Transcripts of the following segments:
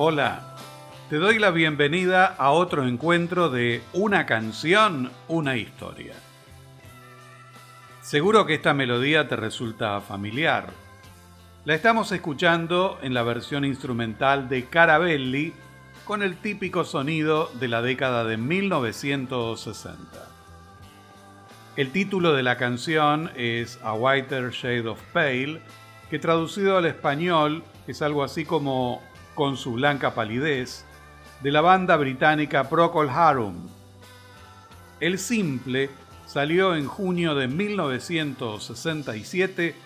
Hola, te doy la bienvenida a otro encuentro de Una Canción, Una Historia. Seguro que esta melodía te resulta familiar. La estamos escuchando en la versión instrumental de Carabelli con el típico sonido de la década de 1960. El título de la canción es A Whiter Shade of Pale, que traducido al español es algo así como Con su blanca palidez, de la banda británica Procol Harum. El simple salió en junio de 1967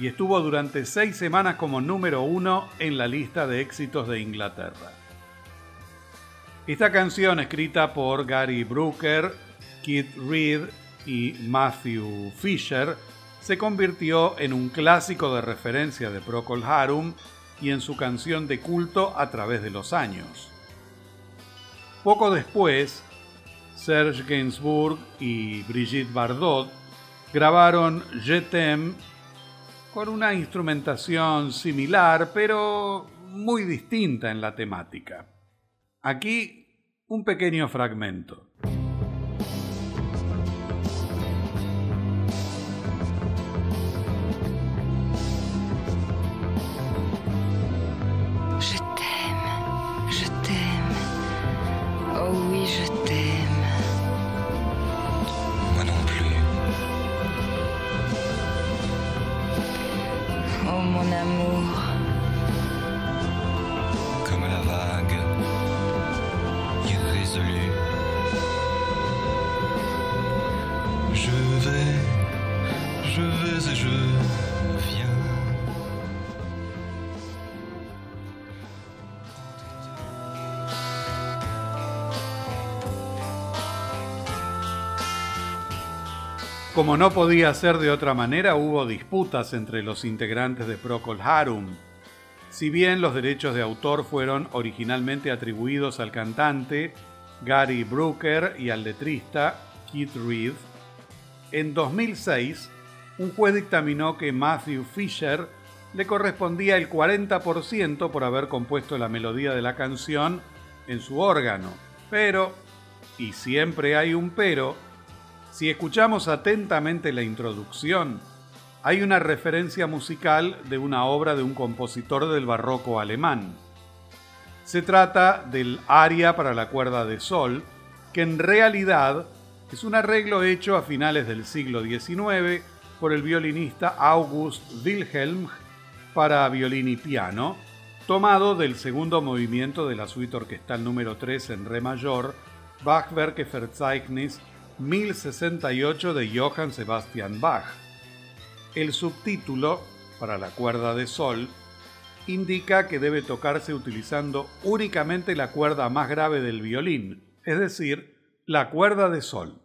y estuvo durante 6 semanas como número 1 en la lista de éxitos de Inglaterra. Esta canción, escrita por Gary Brooker, Keith Reid y Matthew Fisher, se convirtió en un clásico de referencia de Procol Harum y en su canción de culto a través de los años. Poco después, Serge Gainsbourg y Brigitte Bardot grabaron Je t'aime con una instrumentación similar, pero muy distinta en la temática. Aquí un pequeño fragmento. Como no podía ser de otra manera, hubo disputas entre los integrantes de Procol Harum. Si bien los derechos de autor fueron originalmente atribuidos al cantante Gary Brooker y al letrista Keith Reid, en 2006 un juez dictaminó que Matthew Fisher le correspondía el 40% por haber compuesto la melodía de la canción en su órgano. Pero, y siempre hay un pero, si escuchamos atentamente la introducción, hay una referencia musical de una obra de un compositor del barroco alemán. Se trata del aria para la cuerda de sol, que en realidad es un arreglo hecho a finales del siglo XIX por el violinista August Wilhelm para violín y piano, tomado del segundo movimiento de la suite orquestal número 3 en re mayor, Bachwerke Verzeichnis 1068 de Johann Sebastian Bach. El subtítulo, para la cuerda de sol, indica que debe tocarse utilizando únicamente la cuerda más grave del violín, es decir, la cuerda de sol.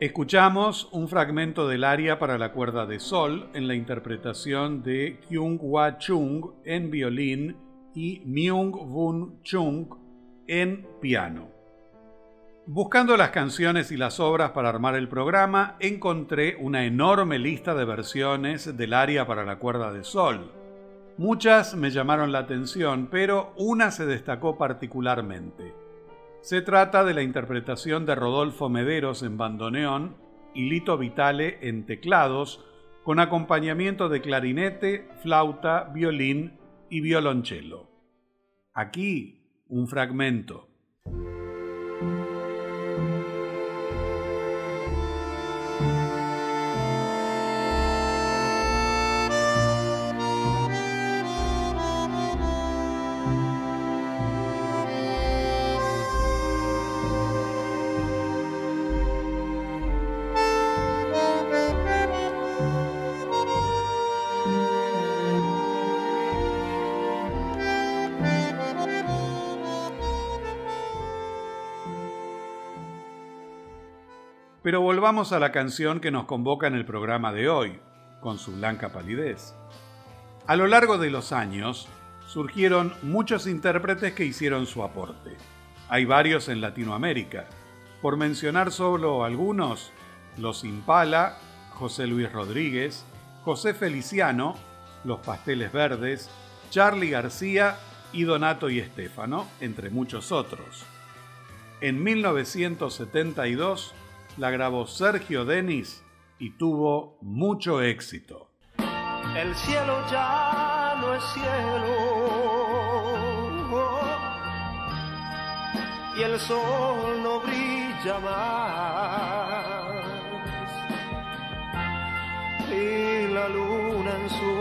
Escuchamos un fragmento del aria para la cuerda de sol en la interpretación de Kyung-wha Chung en violín y Myung-won Chung en piano. Buscando las canciones y las obras para armar el programa, encontré una enorme lista de versiones del aria para la cuerda de sol. Muchas me llamaron la atención, pero una se destacó particularmente. Se trata de la interpretación de Rodolfo Mederos en bandoneón y Lito Vitale en teclados, con acompañamiento de clarinete, flauta, violín y violonchelo. Aquí un fragmento. Pero volvamos a la canción que nos convoca en el programa de hoy, Con su blanca palidez. A lo largo de los años, surgieron muchos intérpretes que hicieron su aporte. Hay varios en Latinoamérica. Por mencionar solo algunos, Los Impala, José Luis Rodríguez, José Feliciano, Los Pasteles Verdes, Charlie García y Donato y Estefano, entre muchos otros. En 1972 la grabó Sergio Denis y tuvo mucho éxito. El cielo ya no es cielo, y el sol no brilla más, y la luna en su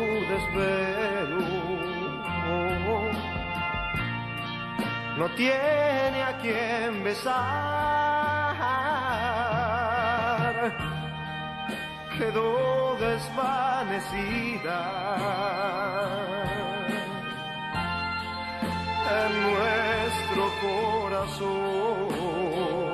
desvelo no tiene a quien besar, quedó desvanecida en nuestro corazón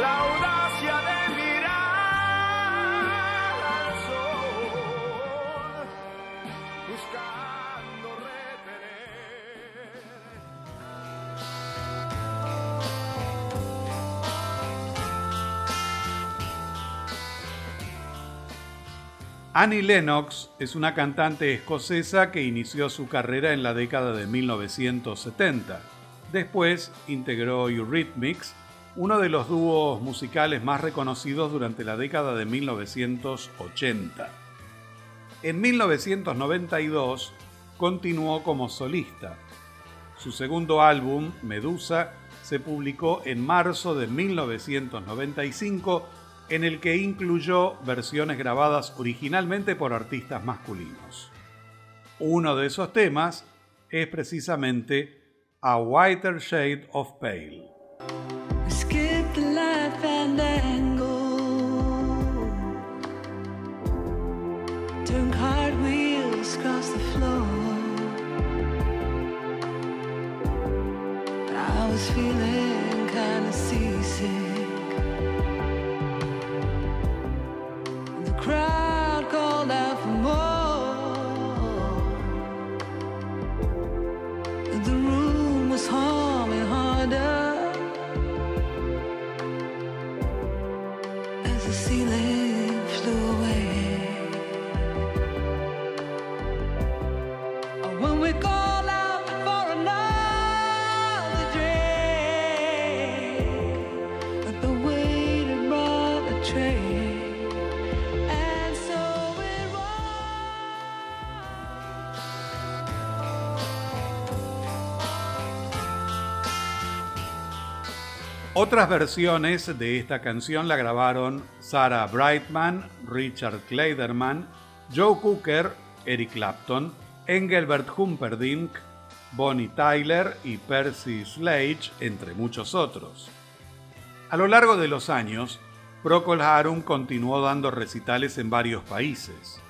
la audacia de mirar al sol buscando retener. Annie Lennox es una cantante escocesa que inició su carrera en la década de 1970. Después integró Eurythmics, uno de los dúos musicales más reconocidos durante la década de 1980. En 1992 continuó como solista. Su segundo álbum, Medusa, se publicó en marzo de 1995, en el que incluyó versiones grabadas originalmente por artistas masculinos. Uno de esos temas es precisamente A Whiter Shade of Pale. Skip the life and angle, turn card wheels across the floor. I was feeling kind of seasick. Crowd called out for more. The room was humming harder as the ceiling flew away. Oh, when we called out for another drink, the waiter brought a tray. Otras versiones de esta canción la grabaron Sarah Brightman, Richard Clayderman, Joe Cocker, Eric Clapton, Engelbert Humperdinck, Bonnie Tyler y Percy Sledge, entre muchos otros. A lo largo de los años, Procol Harum continuó dando recitales en varios países.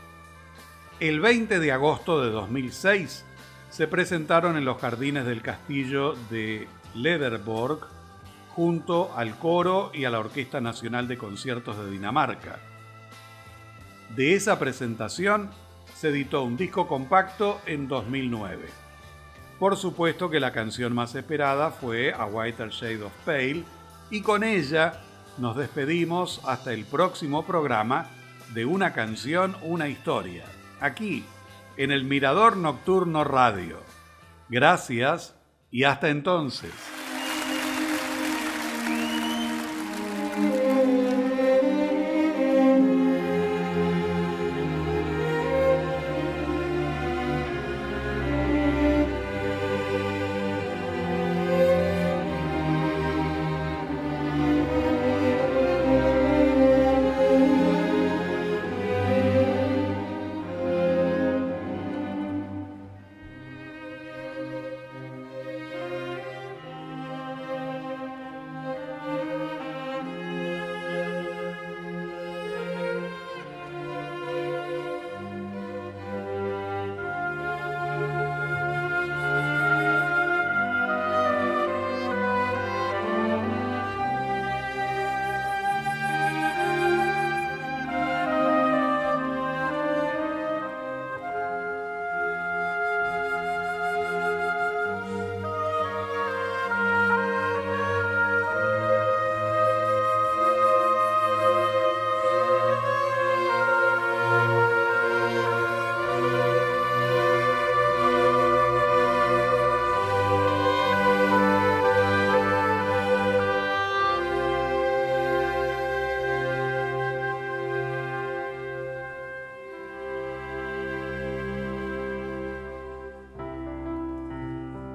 El 20 de agosto de 2006 se presentaron en los jardines del castillo de Lederborg, junto al coro y a la Orquesta Nacional de Conciertos de Dinamarca. De esa presentación se editó un disco compacto en 2009. Por supuesto que la canción más esperada fue A Whiter Shade of Pale, y con ella nos despedimos hasta el próximo programa de Una Canción, Una Historia, aquí, en el Mirador Nocturno Radio. Gracias y hasta entonces.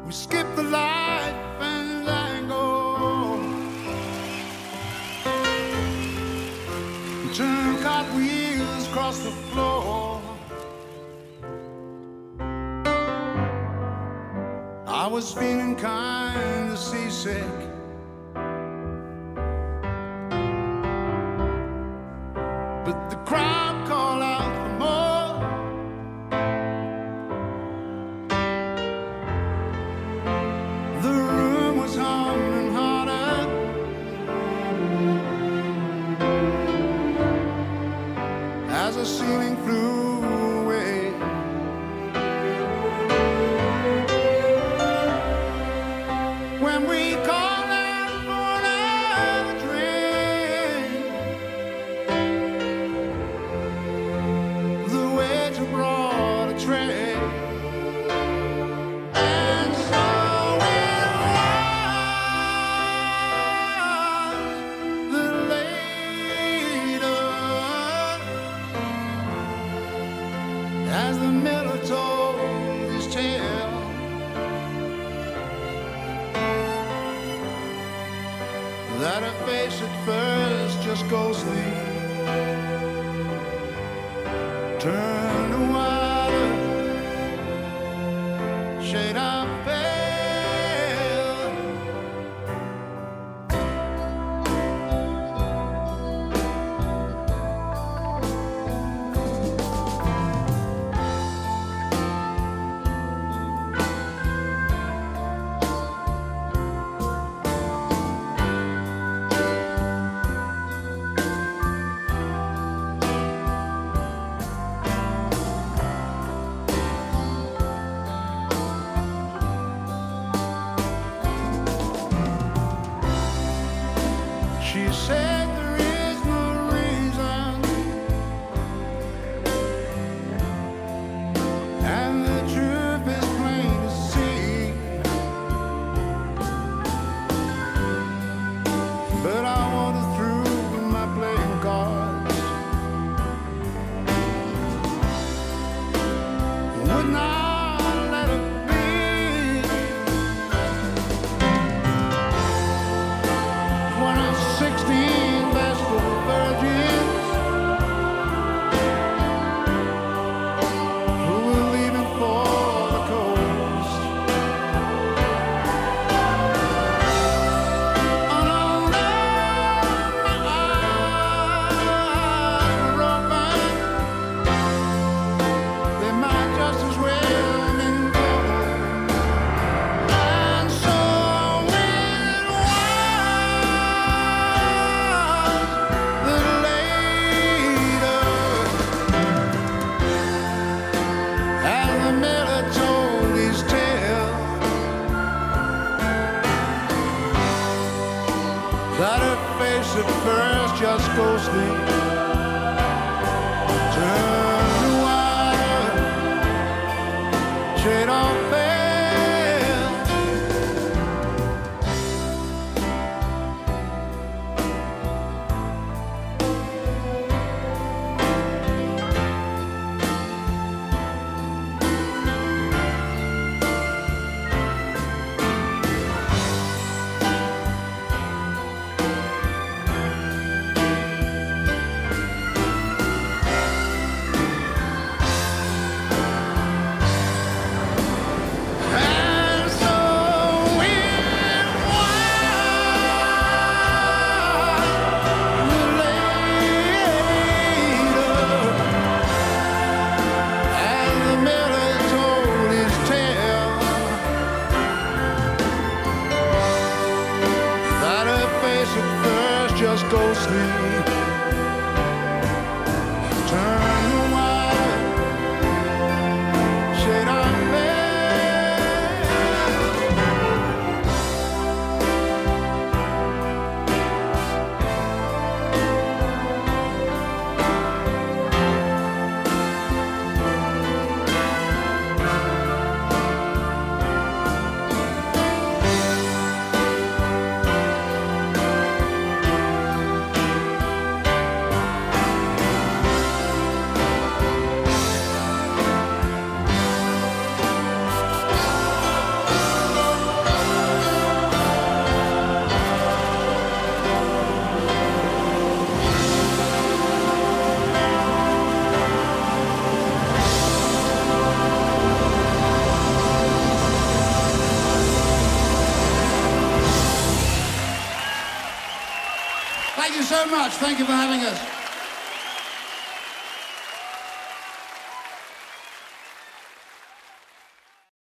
We skip the life and lango and turn cartwheels across the floor. I was feeling kind of seasick. Thank you so much. Thank you for having us.